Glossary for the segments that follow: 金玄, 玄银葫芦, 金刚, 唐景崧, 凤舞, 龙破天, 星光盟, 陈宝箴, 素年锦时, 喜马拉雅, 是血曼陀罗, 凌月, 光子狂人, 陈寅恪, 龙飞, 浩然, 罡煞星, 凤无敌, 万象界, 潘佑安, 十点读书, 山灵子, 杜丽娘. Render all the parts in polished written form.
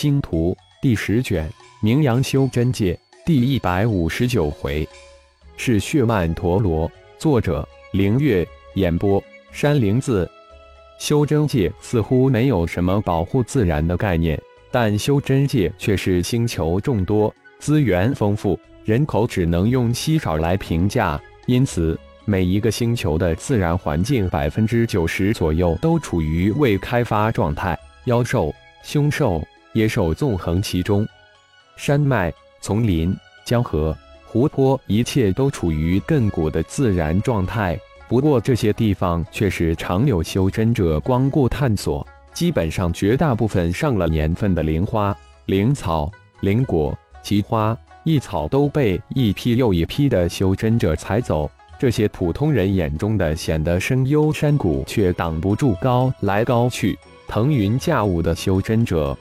星图第10卷名扬修真界第159回。是血曼陀罗，作者凌月，演播山灵子。修真界似乎没有什么保护自然的概念，但修真界却是星球众多，资源丰富，人口只能用稀少来评价，因此每一个星球的自然环境 90% 左右都处于未开发状态，妖兽、凶兽、野兽纵横其中，山脉、丛林、江河、湖泊，一切都处于亘古的自然状态。不过这些地方却是常有修真者光顾探索，基本上绝大部分上了年份的灵花、灵草、灵果、奇花、异草都被一批又一批的修真者采走，这些普通人眼中的显得深幽山谷却挡不住高来高去、腾云驾雾的修真者。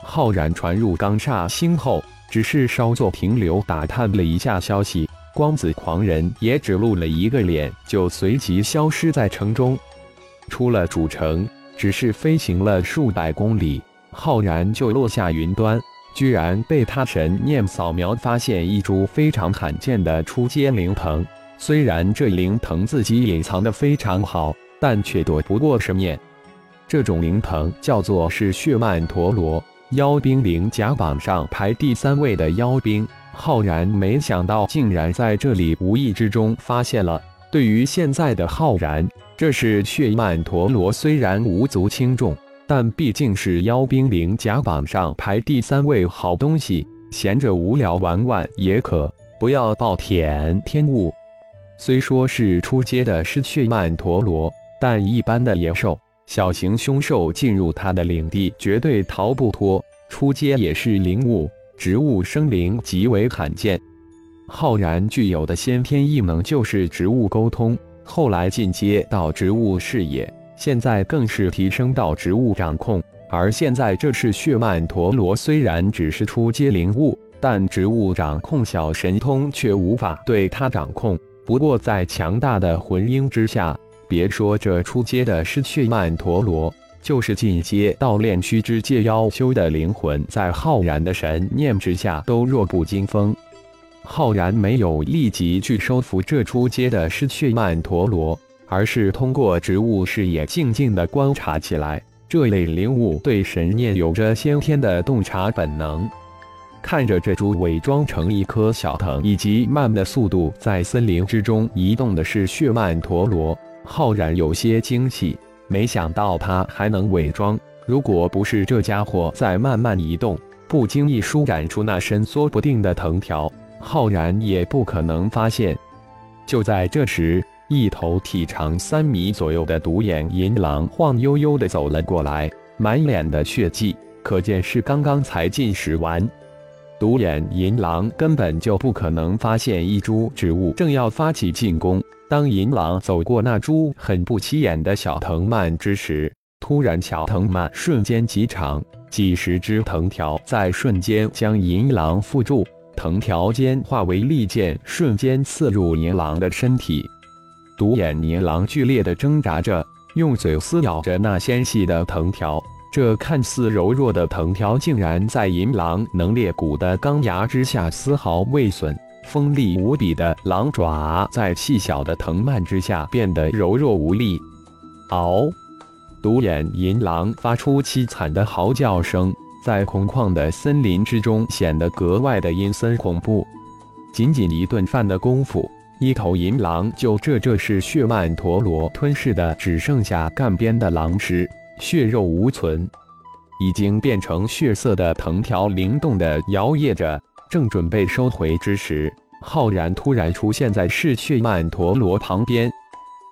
浩然传入罡煞星后，只是稍作停留打探了一下消息，光子狂人也只露了一个脸就随即消失在城中。出了主城，只是飞行了数百公里，浩然就落下云端，居然被他神念扫描发现一株非常罕见的初阶灵藤。虽然这灵藤自己隐藏得非常好，但却躲不过神念。这种灵藤叫做是血曼陀罗，妖兵灵甲榜上排第3位的妖兵。浩然没想到竟然在这里无意之中发现了，对于现在的浩然，这是血曼陀罗虽然无足轻重，但毕竟是妖兵灵甲榜上排第3位好东西，闲着无聊玩玩也可，不要暴殄天物。虽说是初阶的是血曼陀罗，但一般的野兽、小型凶兽进入它的领地绝对逃不脱，初阶也是灵物、植物生灵极为罕见。浩然具有的先天异能就是植物沟通，后来进阶到植物视野，现在更是提升到植物掌控。而现在这是血曼陀罗虽然只是初阶灵物，但植物掌控小神通却无法对它掌控。不过在强大的魂婴之下，别说这初阶的是血曼陀罗，就是进阶到炼虚之界妖修的灵魂，在浩然的神念之下都弱不禁风。浩然没有立即去收服这初阶的是血曼陀罗，而是通过植物视野静静地观察起来。这类灵物对神念有着先天的洞察本能。看着这株伪装成一棵小藤以极慢的速度在森林之中移动的是血曼陀罗，浩然有些惊喜，没想到它还能伪装，如果不是这家伙在慢慢移动，不经意舒展出那伸缩不定的藤条，浩然也不可能发现。就在这时，一头体长3米左右的独眼银狼晃悠悠地走了过来，满脸的血迹，可见是刚刚才进食完。独眼银狼根本就不可能发现一株植物正要发起进攻，当银狼走过那株很不起眼的小藤蔓之时，突然小藤蔓瞬间极长，几十只藤条在瞬间将银狼缚住，藤条间化为利剑，瞬间刺入银狼的身体。独眼银狼剧烈地挣扎着，用嘴撕咬着那纤细的藤条，这看似柔弱的藤条竟然在银狼能裂骨的钢牙之下丝毫未损，锋利无比的狼爪在细小的藤蔓之下变得柔弱无力。嗷！独眼银狼发出凄惨的嚎叫声，在空旷的森林之中显得格外的阴森恐怖。仅仅一顿饭的功夫，一头银狼就这是血曼陀罗吞噬的只剩下干边的狼尸，血肉无存，已经变成血色的藤条灵动地摇曳着，正准备收回之时，浩然突然出现在是血曼陀罗旁边。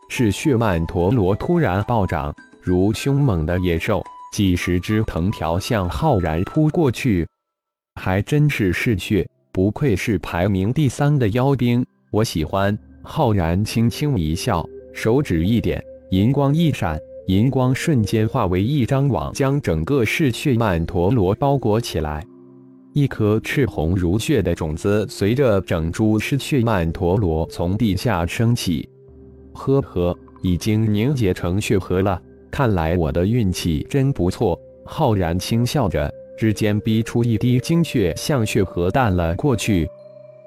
是血曼陀罗突然暴涨，如凶猛的野兽，几十只藤条向浩然扑过去。还真是嗜血，不愧是排名第3的妖兵，我喜欢。浩然轻轻一笑，手指一点，银光一闪，银光瞬间化为一张网，将整个嗜血曼陀罗包裹起来。一颗赤红如血的种子随着整株嗜血曼陀罗从地下升起。呵呵，已经凝结成血核了，看来我的运气真不错。浩然轻笑着，指尖逼出一滴精血，向血河淡了过去。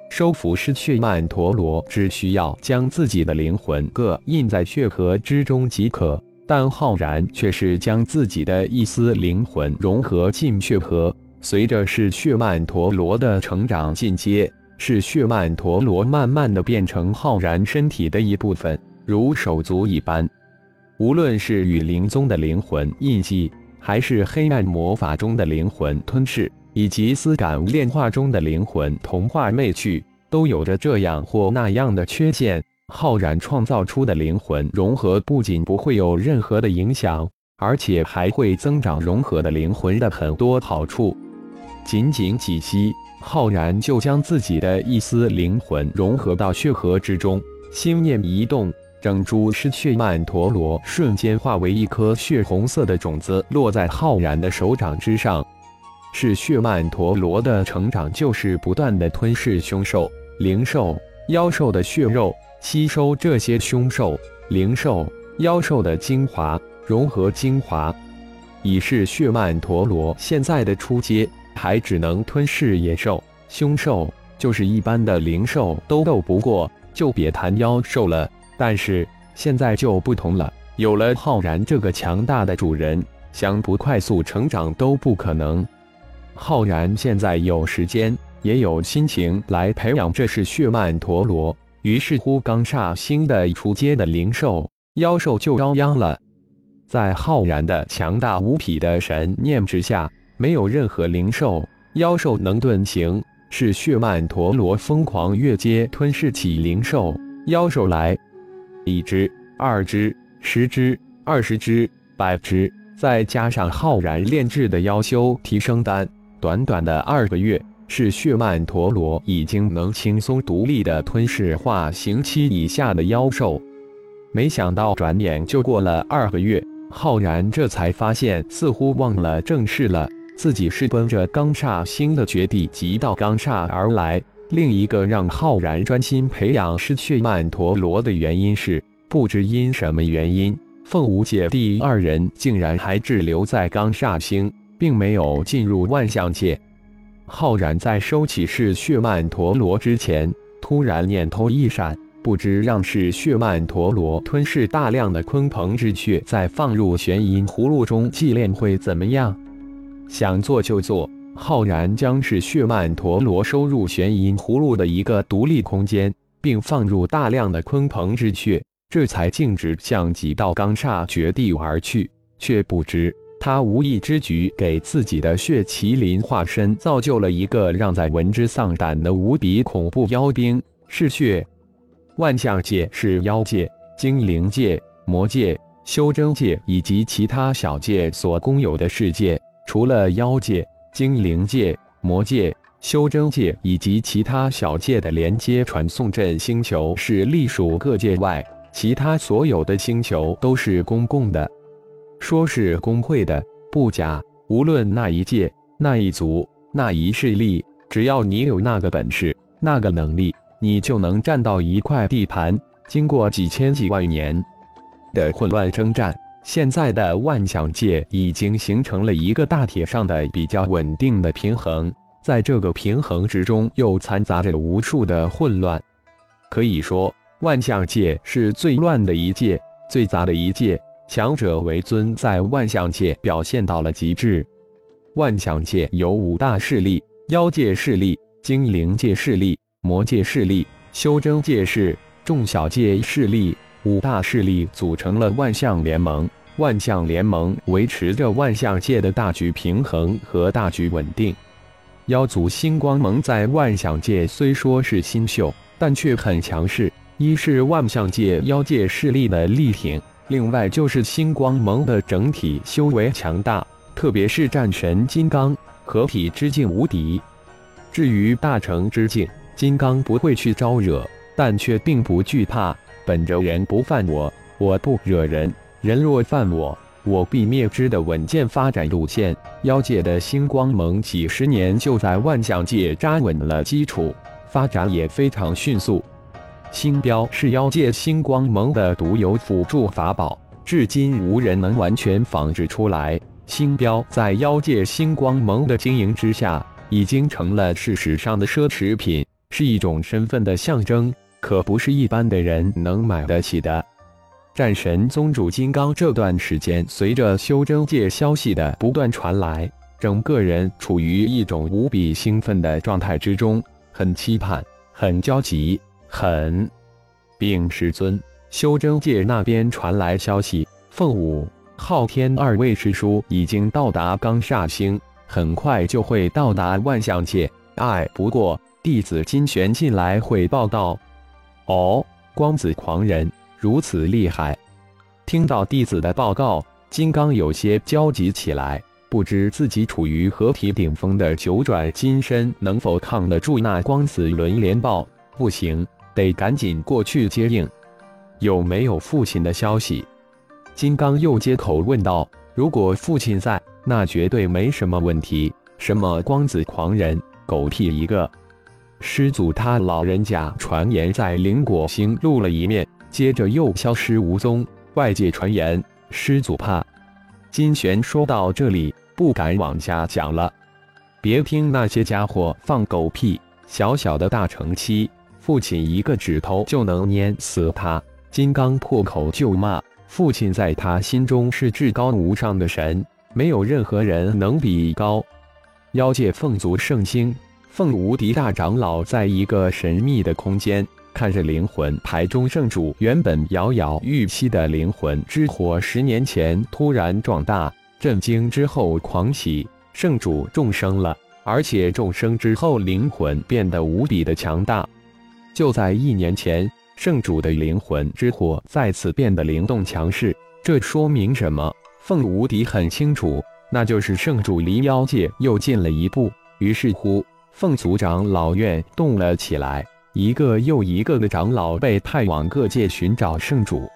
收服失血曼陀罗只需要将自己的灵魂各印在血河之中即可，但浩然却是将自己的一丝灵魂融合进血河。随着是血曼陀罗的成长进阶，是血曼陀罗慢慢的变成浩然身体的一部分，如手足一般。无论是与灵宗的灵魂印记，还是黑暗魔法中的灵魂吞噬，以及思感炼化中的灵魂同化魅去，都有着这样或那样的缺陷。浩然创造出的灵魂融合不仅不会有任何的影响，而且还会增长融合的灵魂的很多好处。仅仅几息，浩然就将自己的一丝灵魂融合到血河之中，心念一动，整株失血曼陀罗瞬间化为一颗血红色的种子，落在浩然的手掌之上。是血曼陀罗的成长就是不断的吞噬凶兽、灵兽、妖兽的血肉，吸收这些凶兽、灵兽、妖兽的精华，融合精华。以是血曼陀罗现在的初阶，还只能吞噬野兽、凶兽，就是一般的灵兽都斗不过，就别谈妖兽了。但是现在就不同了，有了浩然这个强大的主人，想不快速成长都不可能。浩然现在有时间，也有心情来培养这是血曼陀罗，于是乎刚煞星的初阶的灵兽、妖兽就遭殃了。在浩然的强大无匹的神念之下，没有任何灵兽、妖兽能遁形，是血曼陀罗疯狂越阶吞噬起灵兽、妖兽来，一只、二只、十只、20只、100只，再加上浩然炼制的妖修提升丹。短短的2个月，是血曼陀罗已经能轻松独立的吞噬化形期以下的妖兽。没想到转眼就过了2个月，浩然这才发现似乎忘了正事了，自己是奔着刚煞星的绝地极到刚煞而来。另一个让浩然专心培养失血曼陀罗的原因是，不知因什么原因，凤舞姐弟二人竟然还滞留在刚煞星，并没有进入万象界。浩然在收起是血曼陀罗之前，突然念头一闪，不知让是血曼陀罗吞噬大量的鲲鹏之血，再放入玄银葫芦中祭炼会怎么样？想做就做，浩然将是血曼陀罗收入玄银葫芦的一个独立空间，并放入大量的鲲鹏之血，这才径直向极道罡煞绝地而去。却不知他无意之举给自己的血麒麟化身造就了一个让在闻之丧胆的无比恐怖妖兵。是血万象界是妖界、精灵界、魔界、修真界以及其他小界所共有的世界，除了妖界、精灵界、魔界、修真界以及其他小界的连接传送阵星球是隶属各界外，其他所有的星球都是公共的，说是公会的不假。无论那一界、那一族、那一势力，只要你有那个本事、那个能力，你就能占到一块地盘。经过几千几万年的混乱征战，现在的万象界已经形成了一个大体上的比较稳定的平衡，在这个平衡之中又掺杂着无数的混乱。可以说，万象界是最乱的一界，最杂的一界，强者为尊在万象界表现到了极致。万象界有5大势力：妖界势力、精灵界势力、魔界势力、修真界势、众小界势力。5大势力组成了万象联盟，万象联盟维持着万象界的大局平衡和大局稳定。妖族星光盟在万象界虽说是新秀，但却很强势。一是万象界妖界势力的力挺，另外就是星光盟的整体修为强大，特别是战神金刚合体之境无敌。至于大成之境，金刚不会去招惹，但却并不惧怕。本着人不犯我，我不惹人，人若犯我，我必灭之的稳健发展路线，妖界的星光盟几十年就在万象界扎稳了基础，发展也非常迅速。星标是妖界星光盟的独有辅助法宝，至今无人能完全仿制出来。星标在妖界星光盟的经营之下，已经成了事实上的奢侈品，是一种身份的象征，可不是一般的人能买得起的。战神宗主金刚这段时间随着修真界消息的不断传来，整个人处于一种无比兴奋的状态之中，很期盼，很焦急，很禀师尊。修真界那边传来消息，凤舞、昊天二位师叔已经到达罡煞星，很快就会到达万象界。不过弟子金玄进来汇报道。哦，光子狂人如此厉害。听到弟子的报告，金刚有些焦急起来，不知自己处于合体顶峰的九转金身能否抗得住那光子轮连爆。不行，得赶紧过去接应。有没有父亲的消息？金刚又接口问道。如果父亲在，那绝对没什么问题，什么光子狂人，狗屁一个。师祖他老人家传言在灵果星露了一面，接着又消失无踪，外界传言师祖怕。金玄说到这里，不敢往下讲了。别听那些家伙放狗屁，小小的大乘期，父亲一个指头就能捏死他。金刚破口就骂，父亲在他心中是至高无上的神，没有任何人能比高。妖界凤族圣星凤无敌大长老在一个神秘的空间，看着灵魂牌中圣主原本摇摇欲熄的灵魂之火10年前突然壮大，震惊之后狂喜，圣主重生了，而且重生之后灵魂变得无比的强大。就在1年前，圣主的灵魂之火再次变得灵动强势，这说明什么？凤无敌很清楚，那就是圣主离妖界又近了一步。于是乎，凤族长老院动了起来，一个又一个的长老被派往各界寻找圣主。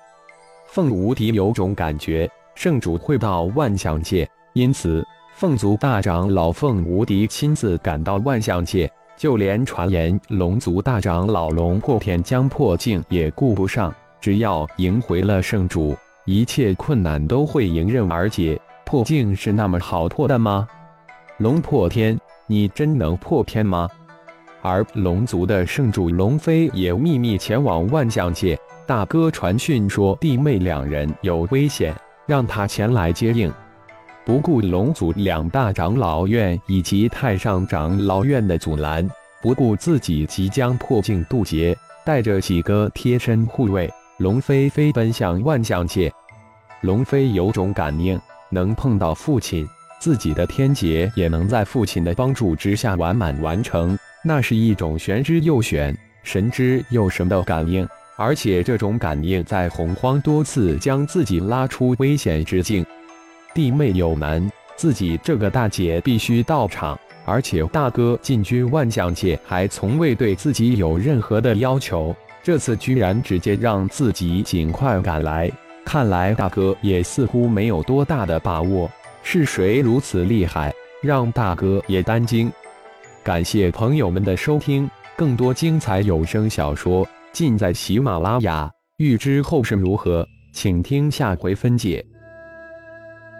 凤无敌有种感觉，圣主会到万象界，因此凤族大长老凤无敌亲自赶到万象界，就连传言龙族大长老龙破天将破境也顾不上，只要迎回了圣主，一切困难都会迎刃而解。破境是那么好破的吗？龙破天，你真能破天吗？而龙族的圣主龙飞也秘密前往万象界，大哥传讯说弟妹两人有危险，让他前来接应。不顾龙族两大长老院以及太上长老院的阻拦，不顾自己即将破境渡劫，带着几个贴身护卫，龙飞飞奔向万象界。龙飞有种感应，能碰到父亲，自己的天劫也能在父亲的帮助之下完满完成，那是一种玄之又玄，神之又神的感应，而且这种感应在洪荒多次将自己拉出危险之境。弟妹有难，自己这个大姐必须到场，而且大哥进军万象界还从未对自己有任何的要求，这次居然直接让自己尽快赶来，看来大哥也似乎没有多大的把握，是谁如此厉害，让大哥也担惊。感谢朋友们的收听，更多精彩有声小说尽在喜马拉雅，欲知后事如何，请听下回分解。